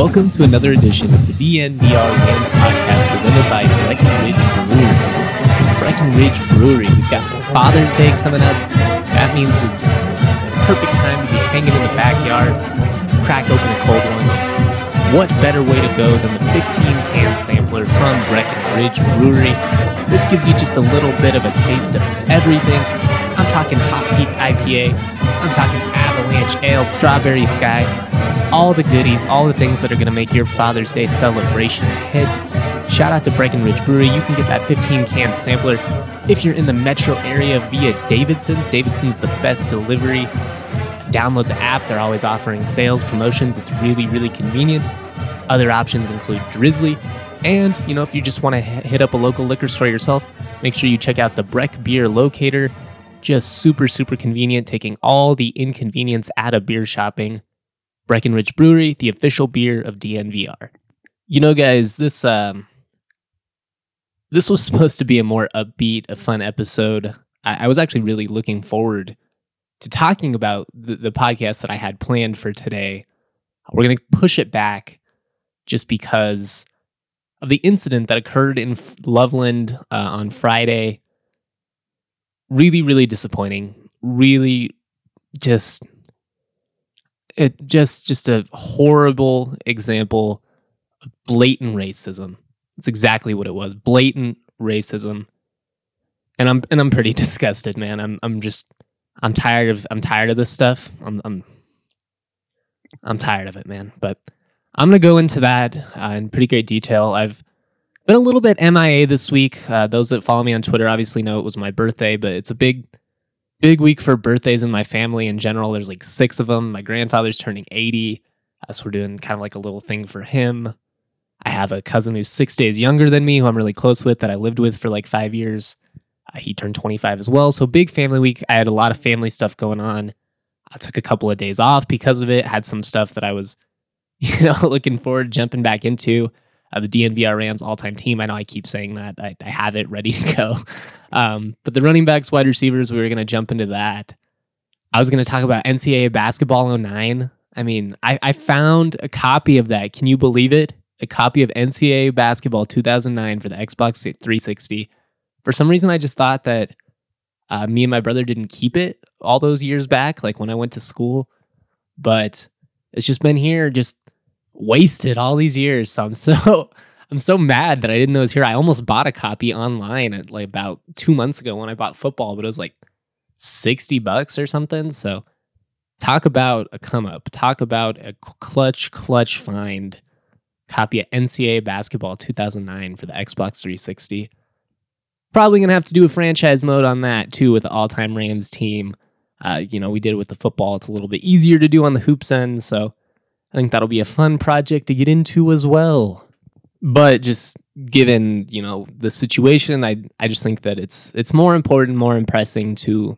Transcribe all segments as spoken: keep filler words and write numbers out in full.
Welcome to another edition of the D N V R Rams Podcast presented by Breckenridge Brewery. Breckenridge Brewery. We've got Father's Day coming up. That means it's the perfect time to be hanging in the backyard, crack open a cold one. What better way to go than the fifteen can sampler from Breckenridge Brewery? This gives you just a little bit of a taste of everything. I'm talking Hot Peak I P A. I'm talking Avalanche Ale, Strawberry Sky. All the goodies, all the things that are going to make your Father's Day celebration hit. Shout out to Breckenridge Brewery. You can get that fifteen can sampler if you're in the metro area via Davidson's. Davidson's the best delivery. Download the app. They're always offering sales, promotions. It's really, really convenient. Other options include Drizzly. And, you know, if you just want to hit up a local liquor store yourself, make sure you check out the Breck Beer Locator. Just super, super convenient, taking all the inconvenience out of beer shopping. Breckenridge Brewery, the official beer of D N V R. You know, guys, this um, this was supposed to be a more upbeat, a fun episode. I, I was actually really looking forward to talking about the, the podcast that I had planned for today. We're going to push it back just because of the incident that occurred in Loveland uh, on Friday. Really, really disappointing. Really just, it just, just a horrible example of blatant racism. That's exactly what it was. Blatant racism. And I'm, and I'm pretty disgusted, man. I'm, I'm just, I'm tired of I'm tired of this stuff. I'm I'm I'm tired of it, man. But I'm gonna go into that uh, in pretty great detail. I've been a little bit M I A this week. Uh, those that follow me on Twitter obviously know it was my birthday, but it's a big, big week for birthdays in my family in general. There's like six of them. My grandfather's turning eighty, uh, so we're doing kind of like a little thing for him. I have a cousin who's six days younger than me, who I'm really close with, that I lived with for like five years. He turned twenty-five as well. So big family week. I had a lot of family stuff going on. I took a couple of days off because of it. Had some stuff that I was, you know, looking forward to jumping back into. Uh, the D N V R Rams all-time team. I know I keep saying that. I, I have it ready to go. Um, but the running backs, wide receivers, we were going to jump into that. I was going to talk about N C double A Basketball oh nine. I mean, I, I found a copy of that. Can you believe it? A copy of N C double A Basketball two thousand nine for the Xbox three sixty. For some reason, I just thought that uh, me and my brother didn't keep it all those years back, like when I went to school. But it's just been here, just wasted all these years. So I'm so I'm so mad that I didn't know it was here. I almost bought a copy online at like about two months ago when I bought football, but it was like sixty bucks or something. So talk about a come up. Talk about a clutch, clutch find. Copy of N C double A Basketball two thousand nine for the Xbox three sixty. Probably going to have to do a franchise mode on that, too, with the all-time Rams team. Uh, you know, we did it with the football. It's a little bit easier to do on the hoops end, so I think that'll be a fun project to get into as well. But just given, you know, the situation, I I just think that it's it's more important, more impressing to,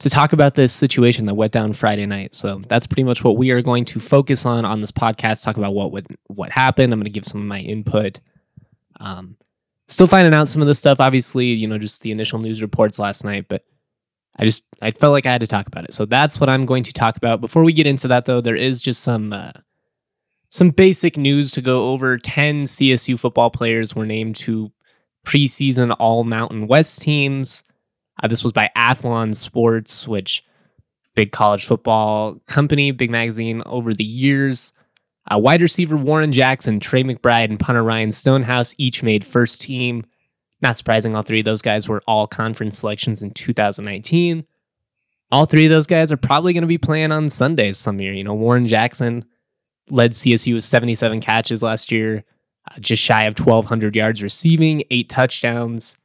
to talk about this situation that went down Friday night. So that's pretty much what we are going to focus on on this podcast, talk about what, would, what happened. I'm going to give some of my input. Um Still finding out some of this stuff, obviously, you know, just the initial news reports last night, but I just, I felt like I had to talk about it. So that's what I'm going to talk about. Before we get into that, though, there is just some, uh, some basic news to go over. ten C S U football players were named to preseason all Mountain West teams. Uh, this was by Athlon Sports, which big college football company, big magazine over the years. Uh, wide receiver Warren Jackson, Trey McBride, and punter Ryan Stonehouse each made first team. Not surprising, all three of those guys were all conference selections in two thousand nineteen. All three of those guys are probably going to be playing on Sundays some year. You know, Warren Jackson led C S U with seventy-seven catches last year, uh, just shy of twelve hundred yards receiving, eight touchdowns.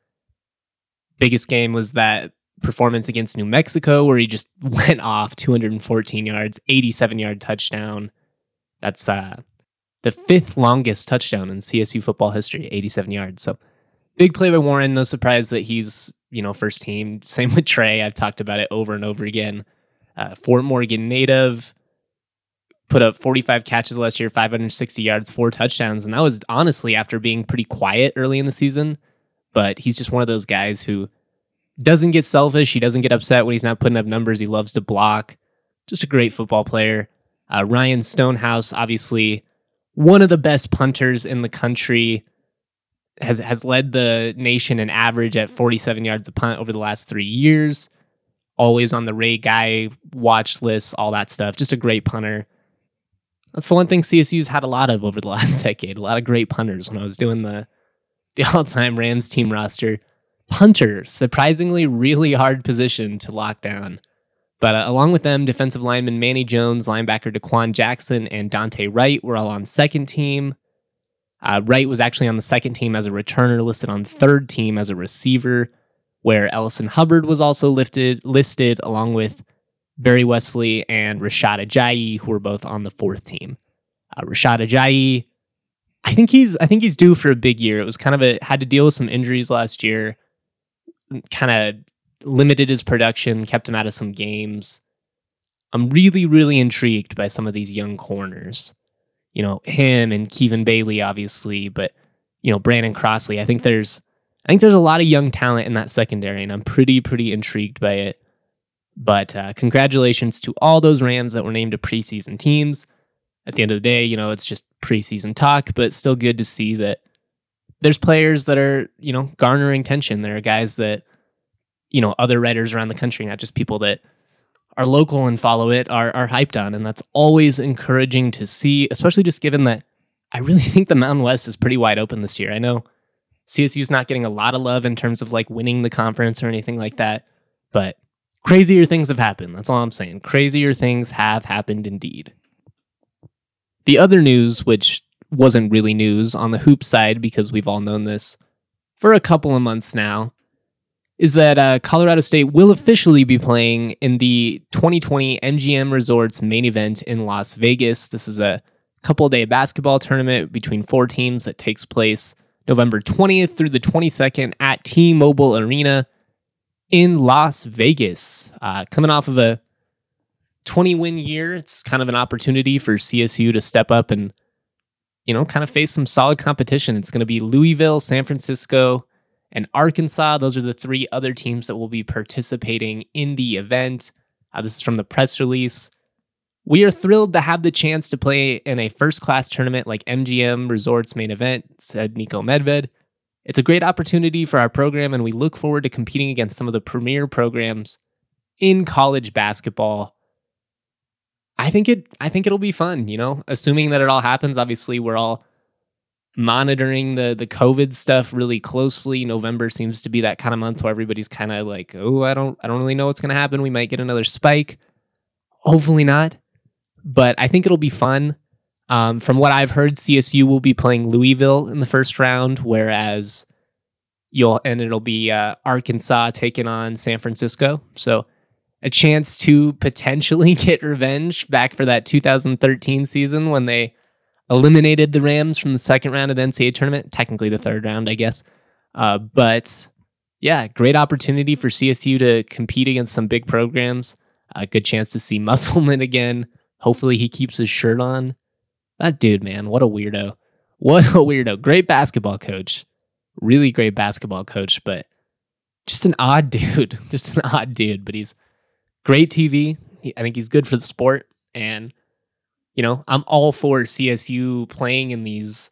Biggest game was that performance against New Mexico where he just went off two hundred fourteen yards, eighty-seven yard touchdown. That's uh, the fifth longest touchdown in C S U football history, eighty-seven yards. So big play by Warren. No surprise that he's, you know, first team. Same with Trey. I've talked about it over and over again. Uh, Fort Morgan native put up forty-five catches last year, five hundred sixty yards, four touchdowns. And that was honestly after being pretty quiet early in the season. But he's just one of those guys who doesn't get selfish. He doesn't get upset when he's not putting up numbers. He loves to block. Just a great football player. Uh, Ryan Stonehouse, obviously, one of the best punters in the country, has has led the nation in average at forty-seven yards a punt over the last three years. Always on the Ray Guy watch list, all that stuff. Just a great punter. That's the one thing C S U's had a lot of over the last decade. A lot of great punters. When I was doing the the all-time Rams team roster, punter, surprisingly really hard position to lock down. But uh, along with them, defensive lineman Manny Jones, linebacker Daquan Jackson, and Dante Wright were all on second team. Uh, Wright was actually on the second team as a returner, listed on third team as a receiver, where Ellison Hubbard was also lifted, listed, along with Barry Wesley and Rashad Ajayi, who were both on the fourth team. Uh, Rashad Ajayi, I think he's I think he's due for a big year. It was kind of a had to deal with some injuries last year, kind of limited his production, kept him out of some games. I'm really, really intrigued by some of these young corners. You know, him and Keevan Bailey, obviously, but, you know, Brandon Crossley. I think there's I think there's a lot of young talent in that secondary, and I'm pretty, pretty intrigued by it. But uh, congratulations to all those Rams that were named to preseason teams. At the end of the day, you know, it's just preseason talk, but it's still good to see that there's players that are, you know, garnering attention. There are guys that, you know, other writers around the country, not just people that are local and follow it, are are hyped on. And that's always encouraging to see, especially just given that I really think the Mountain West is pretty wide open this year. I know C S U's not getting a lot of love in terms of like winning the conference or anything like that, but crazier things have happened. That's all I'm saying. Crazier things have happened indeed. The other news, which wasn't really news on the hoop side, because we've all known this for a couple of months now, is that uh, Colorado State will officially be playing in the twenty twenty M G M Resorts Main Event in Las Vegas. This is a couple-day basketball tournament between four teams that takes place November twentieth through the twenty-second at T-Mobile Arena in Las Vegas. Uh, coming off of a twenty-win year, it's kind of an opportunity for C S U to step up and, you know, kind of face some solid competition. It's going to be Louisville, San Francisco, and Arkansas. Those are the three other teams that will be participating in the event. Uh, this is from the press release. We are thrilled to have the chance to play in a first-class tournament like M G M Resorts Main Event, said Niko Medved. It's a great opportunity for our program, and we look forward to competing against some of the premier programs in college basketball. I think it. I think it'll be fun, you know, assuming that it all happens. Obviously, we're all monitoring the the COVID stuff really closely. November seems to be that kind of month where everybody's kind of like, oh, I don't, I don't really know what's going to happen. We might get another spike. Hopefully not, but I think it'll be fun. Um, from what I've heard, C S U will be playing Louisville in the first round, whereas you'll and it'll be uh, Arkansas taking on San Francisco. So a chance to potentially get revenge back for that two thousand thirteen season when they eliminated the Rams from the second round of the N C A A tournament, technically the third round, I guess. Uh, but yeah, great opportunity for C S U to compete against some big programs. A good chance to see Musselman again. Hopefully he keeps his shirt on. That dude, man, what a weirdo. What a weirdo. Great basketball coach. Really great basketball coach, but just an odd dude. Just an odd dude, but he's great T V. I think he's good for the sport, and you know, I'm all for C S U playing in these,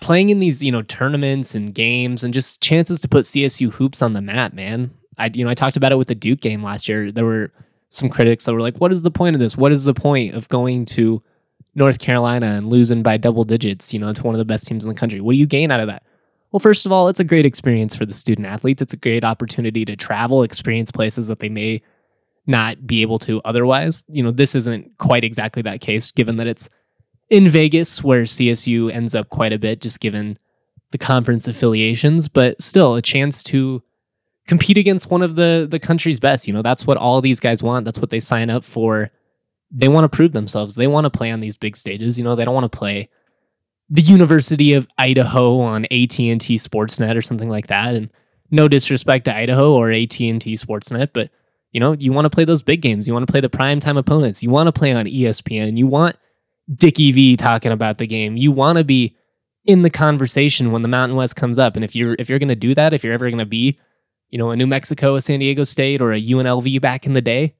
playing in these, you know, tournaments and games and just chances to put C S U hoops on the map, man. I, you know, I talked about it with the Duke game last year. There were some critics that were like, what is the point of this? What is the point of going to North Carolina and losing by double digits, you know, to one of the best teams in the country? What do you gain out of that? Well, first of all, it's a great experience for the student athletes. It's a great opportunity to travel, experience places that they may not be able to otherwise. You know, this isn't quite exactly that case, given that it's in Vegas, where C S U ends up quite a bit, just given the conference affiliations, but still a chance to compete against one of the, the country's best. You know, that's what all these guys want. That's what they sign up for. They want to prove themselves. They want to play on these big stages. You know, they don't want to play the University of Idaho on A T and T Sportsnet or something like that. And no disrespect to Idaho or A T and T Sportsnet, but you know, you want to play those big games. You want to play the primetime opponents. You want to play on E S P N. You want Dickie V talking about the game. You want to be in the conversation when the Mountain West comes up. And if you're if you're going to do that, if you're ever going to be, you know, a New Mexico, a San Diego State, or a U N L V back in the day,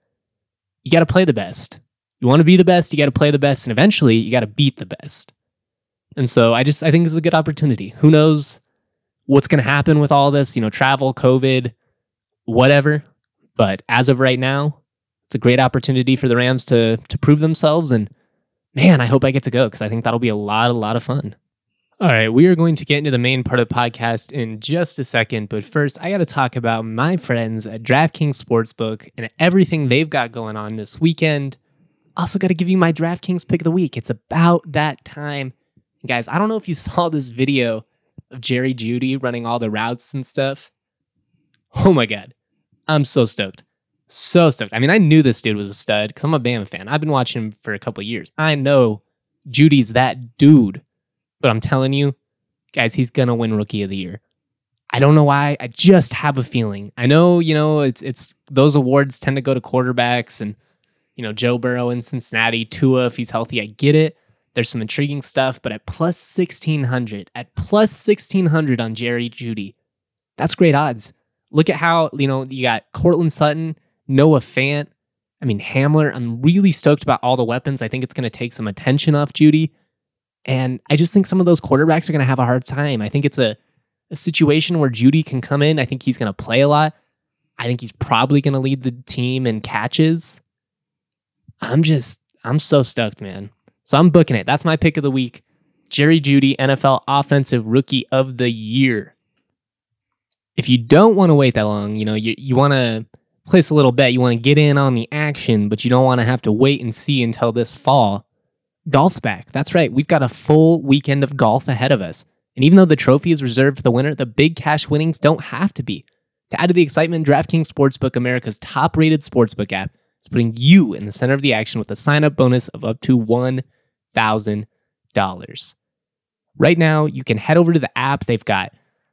you got to play the best. you want to be the best, you got to play the best, and eventually you got to beat the best. And so I just, I think this is a good opportunity. Who knows what's going to happen with all this, you know, travel, COVID, whatever. But as of right now, it's a great opportunity for the Rams to to prove themselves. And man, I hope I get to go because I think that'll be a lot, a lot of fun. All right, we are going to get into the main part of the podcast in just a second. But first, I got to talk about my friends at DraftKings Sportsbook and everything they've got going on this weekend. Also got to give you my DraftKings pick of the week. It's about that time. Guys, I don't know if you saw this video of Jerry Judy running all the routes and stuff. Oh my God. I'm so stoked. So stoked. I mean, I knew this dude was a stud because I'm a Bama fan. I've been watching him for a couple years. I know Judy's that dude. But I'm telling you, guys, he's going to win Rookie of the Year. I don't know why. I just have a feeling. I know, you know, it's it's those awards tend to go to quarterbacks and, you know, Joe Burrow in Cincinnati, Tua, if he's healthy, I get it. There's some intriguing stuff, but at plus sixteen hundred, at plus sixteen hundred on Jerry Judy, that's great odds. Look at how, you know, you got Cortland Sutton, Noah Fant, I mean, Hamler. I'm really stoked about all the weapons. I think it's going to take some attention off Judy. And I just think some of those quarterbacks are going to have a hard time. I think it's a, a situation where Judy can come in. I think he's going to play a lot. I think he's probably going to lead the team in catches. I'm just, I'm so stoked, man. So I'm booking it. That's my pick of the week. Jerry Judy, N F L Offensive Rookie of the Year. If you don't want to wait that long, you know, you, you want to place a little bet. You want to get in on the action, but you don't want to have to wait and see until this fall. Golf's back. That's right. We've got a full weekend of golf ahead of us. And even though the trophy is reserved for the winner, the big cash winnings don't have to be. To add to the excitement, DraftKings Sportsbook, America's top-rated sportsbook app, is putting you in the center of the action with a sign-up bonus of up to one thousand dollars. Right now, you can head over to the app. They've got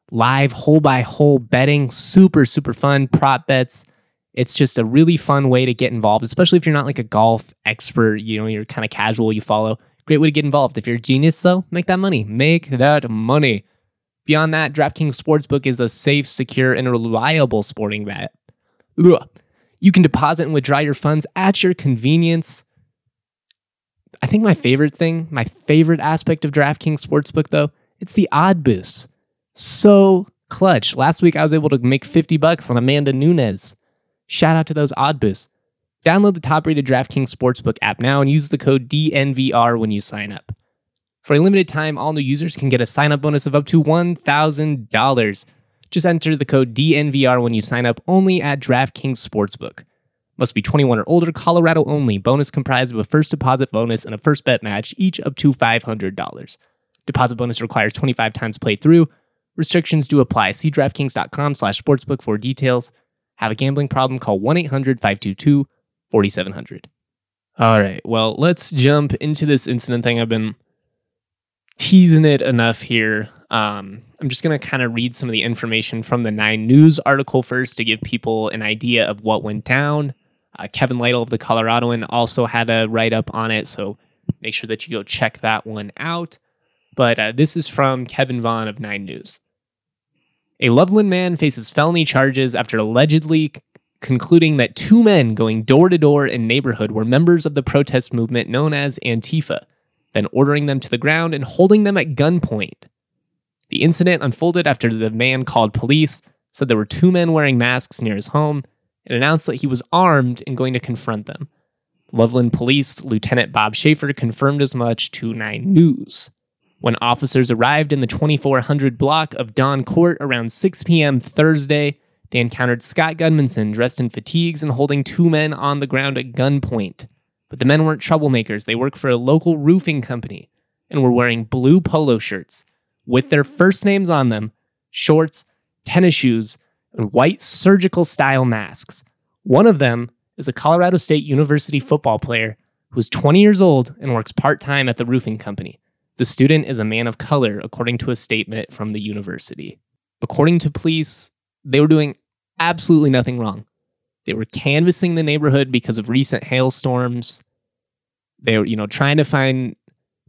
live hole-by-hole betting, super, super fun, prop bets. It's just a really fun way to get involved, especially if you're not like a golf expert, you know, you're kind of casual, you follow. Great way to get involved. If you're a genius, though, make that money. Make that money. Beyond that, DraftKings Sportsbook is a safe, secure, and reliable sporting bet. You can deposit and withdraw your funds at your convenience. I think my favorite thing, my favorite aspect of DraftKings Sportsbook, though, it's the odd boost. So clutch. Last week, I was able to make fifty bucks on Amanda Nunes. Shout out to those odd boosts. Download the top-rated DraftKings Sportsbook app now and use the code D N V R when you sign up. For a limited time, all new users can get a sign-up bonus of up to one thousand dollars. Just enter the code D N V R when you sign up only at DraftKings Sportsbook. Must be twenty-one or older, Colorado only. Bonus comprised of a first deposit bonus and a first bet match, each up to five hundred dollars. Deposit bonus requires twenty-five times playthrough. Restrictions do apply. See DraftKings.com slash sportsbook for details. Have a gambling problem? Call one eight hundred five two two four seven zero zero. All right, well, let's jump into this incident thing. I've been teasing it enough here. Um, I'm just going to kind of read some of the information from the Nine News article first to give people an idea of what went down. Uh, Kevin Lytle of the Coloradoan also had a write-up on it, so make sure that you go check that one out. But uh, this is from Kevin Vaughn of Nine News. A Loveland man faces felony charges after allegedly c- concluding that two men going door-to-door in neighborhood were members of the protest movement known as Antifa, then ordering them to the ground and holding them at gunpoint. The incident unfolded after the man called police, said there were two men wearing masks near his home, and announced that he was armed and going to confront them. Loveland Police Lieutenant Bob Schaefer confirmed as much to Nine News. When officers arrived in the twenty-four hundred block of Don Court around six p.m. Thursday, they encountered Scott Gunmanson dressed in fatigues and holding two men on the ground at gunpoint. But the men weren't troublemakers. They worked for a local roofing company and were wearing blue polo shirts with their first names on them, shorts, tennis shoes, and white surgical-style masks. One of them is a Colorado State University football player who's twenty years old and works part-time at the roofing company. The student is a man of color, according to a statement from the university. According to police, they were doing absolutely nothing wrong. They were canvassing the neighborhood because of recent hailstorms. They were, you know, trying to find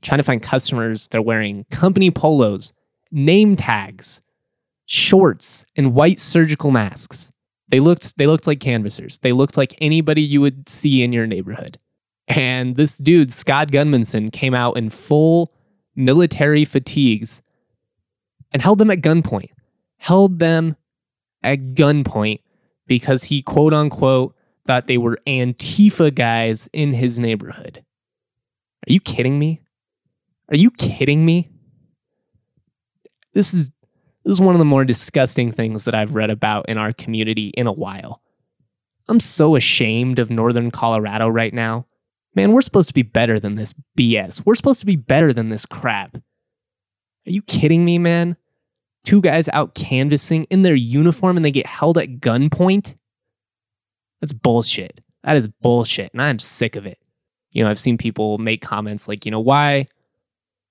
trying to find customers. They're wearing company polos, name tags, shorts, and white surgical masks. They looked they looked like canvassers. They looked like anybody you would see in your neighborhood. And this dude, Scott Gunmanson, came out in full military fatigues and held them at gunpoint. Held them at gunpoint because he, quote unquote, thought they were Antifa guys in his neighborhood. Are you kidding me? Are you kidding me? This is this is one of the more disgusting things that I've read about in our community in a while. I'm so ashamed of Northern Colorado right now. Man, we're supposed to be better than this B S. We're supposed to be better than this crap. Are you kidding me, man? Two guys out canvassing in their uniform and they get held at gunpoint? That's bullshit. That is bullshit, and I'm sick of it. You know, I've seen people make comments like, you know, why,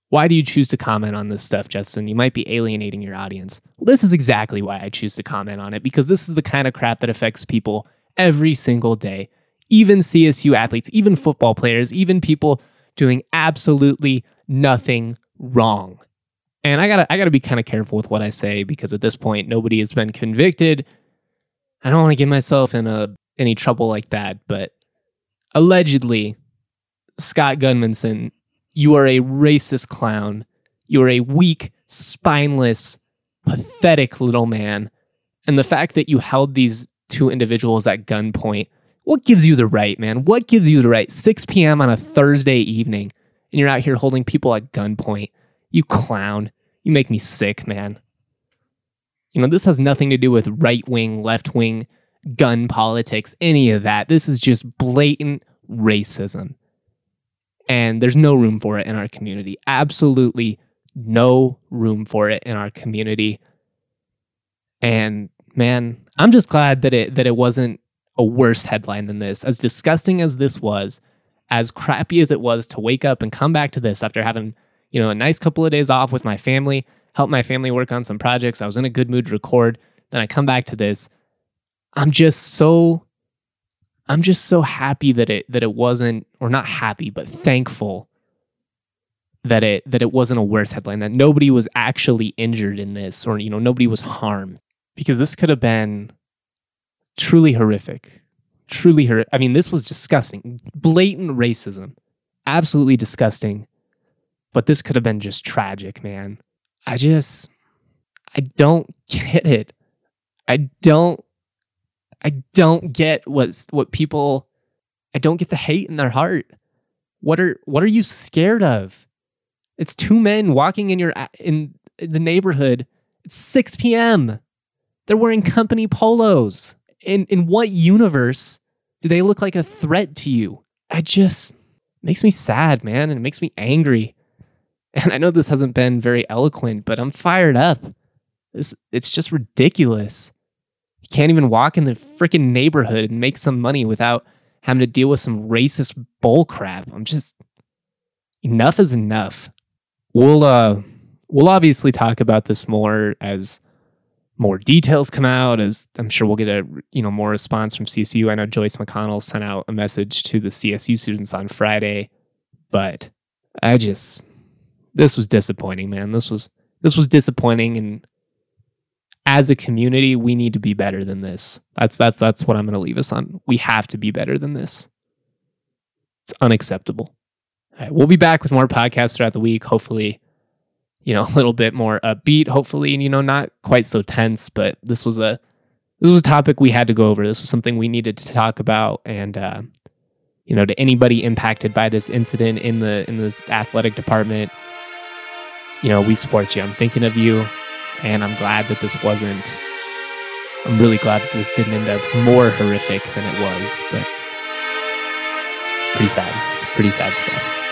why do you choose to comment on this stuff, Justin? You might be alienating your audience. Well, this is exactly why I choose to comment on it, because this is the kind of crap that affects people every single day. Even C S U athletes, even football players, even people doing absolutely nothing wrong. And I gotta, I gotta be kind of careful with what I say, because at this point, nobody has been convicted. I don't want to get myself in a, any trouble like that, but allegedly, Scott Gunmanson, you are a racist clown. You are a weak, spineless, pathetic little man. And the fact that you held these two individuals at gunpoint, what gives you the right, man? What gives you the right? six p.m. on a Thursday evening, and you're out here holding people at gunpoint. You clown. You make me sick, man. You know, this has nothing to do with right-wing, left-wing, gun politics, any of that. This is just blatant racism. And there's no room for it in our community. Absolutely no room for it in our community. And man, I'm just glad that it that it wasn't a worse headline than this. As disgusting as this was, as crappy as it was to wake up and come back to this after having, you know, a nice couple of days off with my family, help my family work on some projects. I was in a good mood to record. Then I come back to this. I'm just so, I'm just so happy that it that it wasn't, or not happy, but thankful that it that it wasn't a worse headline, that nobody was actually injured in this, or, you know, nobody was harmed, because this could have been truly horrific, truly horrific. I mean, this was disgusting, blatant racism, absolutely disgusting. But this could have been just tragic, man. I just, I don't get it. I don't. I don't get what's what people, I don't get the hate in their heart. What are what are you scared of? It's two men walking in your in, in the neighborhood. It's six p.m. They're wearing company polos. In in what universe do they look like a threat to you? I just, it makes me sad, man, and it makes me angry. And I know this hasn't been very eloquent, but I'm fired up. This it's just ridiculous. You can't even walk in the freaking neighborhood and make some money without having to deal with some racist bull crap. I'm just, enough is enough. We'll uh, we'll obviously talk about this more as more details come out. As I'm sure we'll get a you know more response from C S U. I know Joyce McConnell sent out a message to the C S U students on Friday, but I just this was disappointing, man. This was this was disappointing and. As a community, we need to be better than this. That's that's that's what I'm going to leave us on. We have to be better than this. It's unacceptable. All right, we'll be back with more podcasts throughout the week. Hopefully, you know, a little bit more upbeat. Hopefully, you know, not quite so tense. But this was a this was a topic we had to go over. This was something we needed to talk about. And uh, you know, to anybody impacted by this incident in the in the athletic department, you know, we support you. I'm thinking of you. And I'm glad that this wasn't, I'm really glad that this didn't end up more horrific than it was, but pretty sad, pretty sad stuff.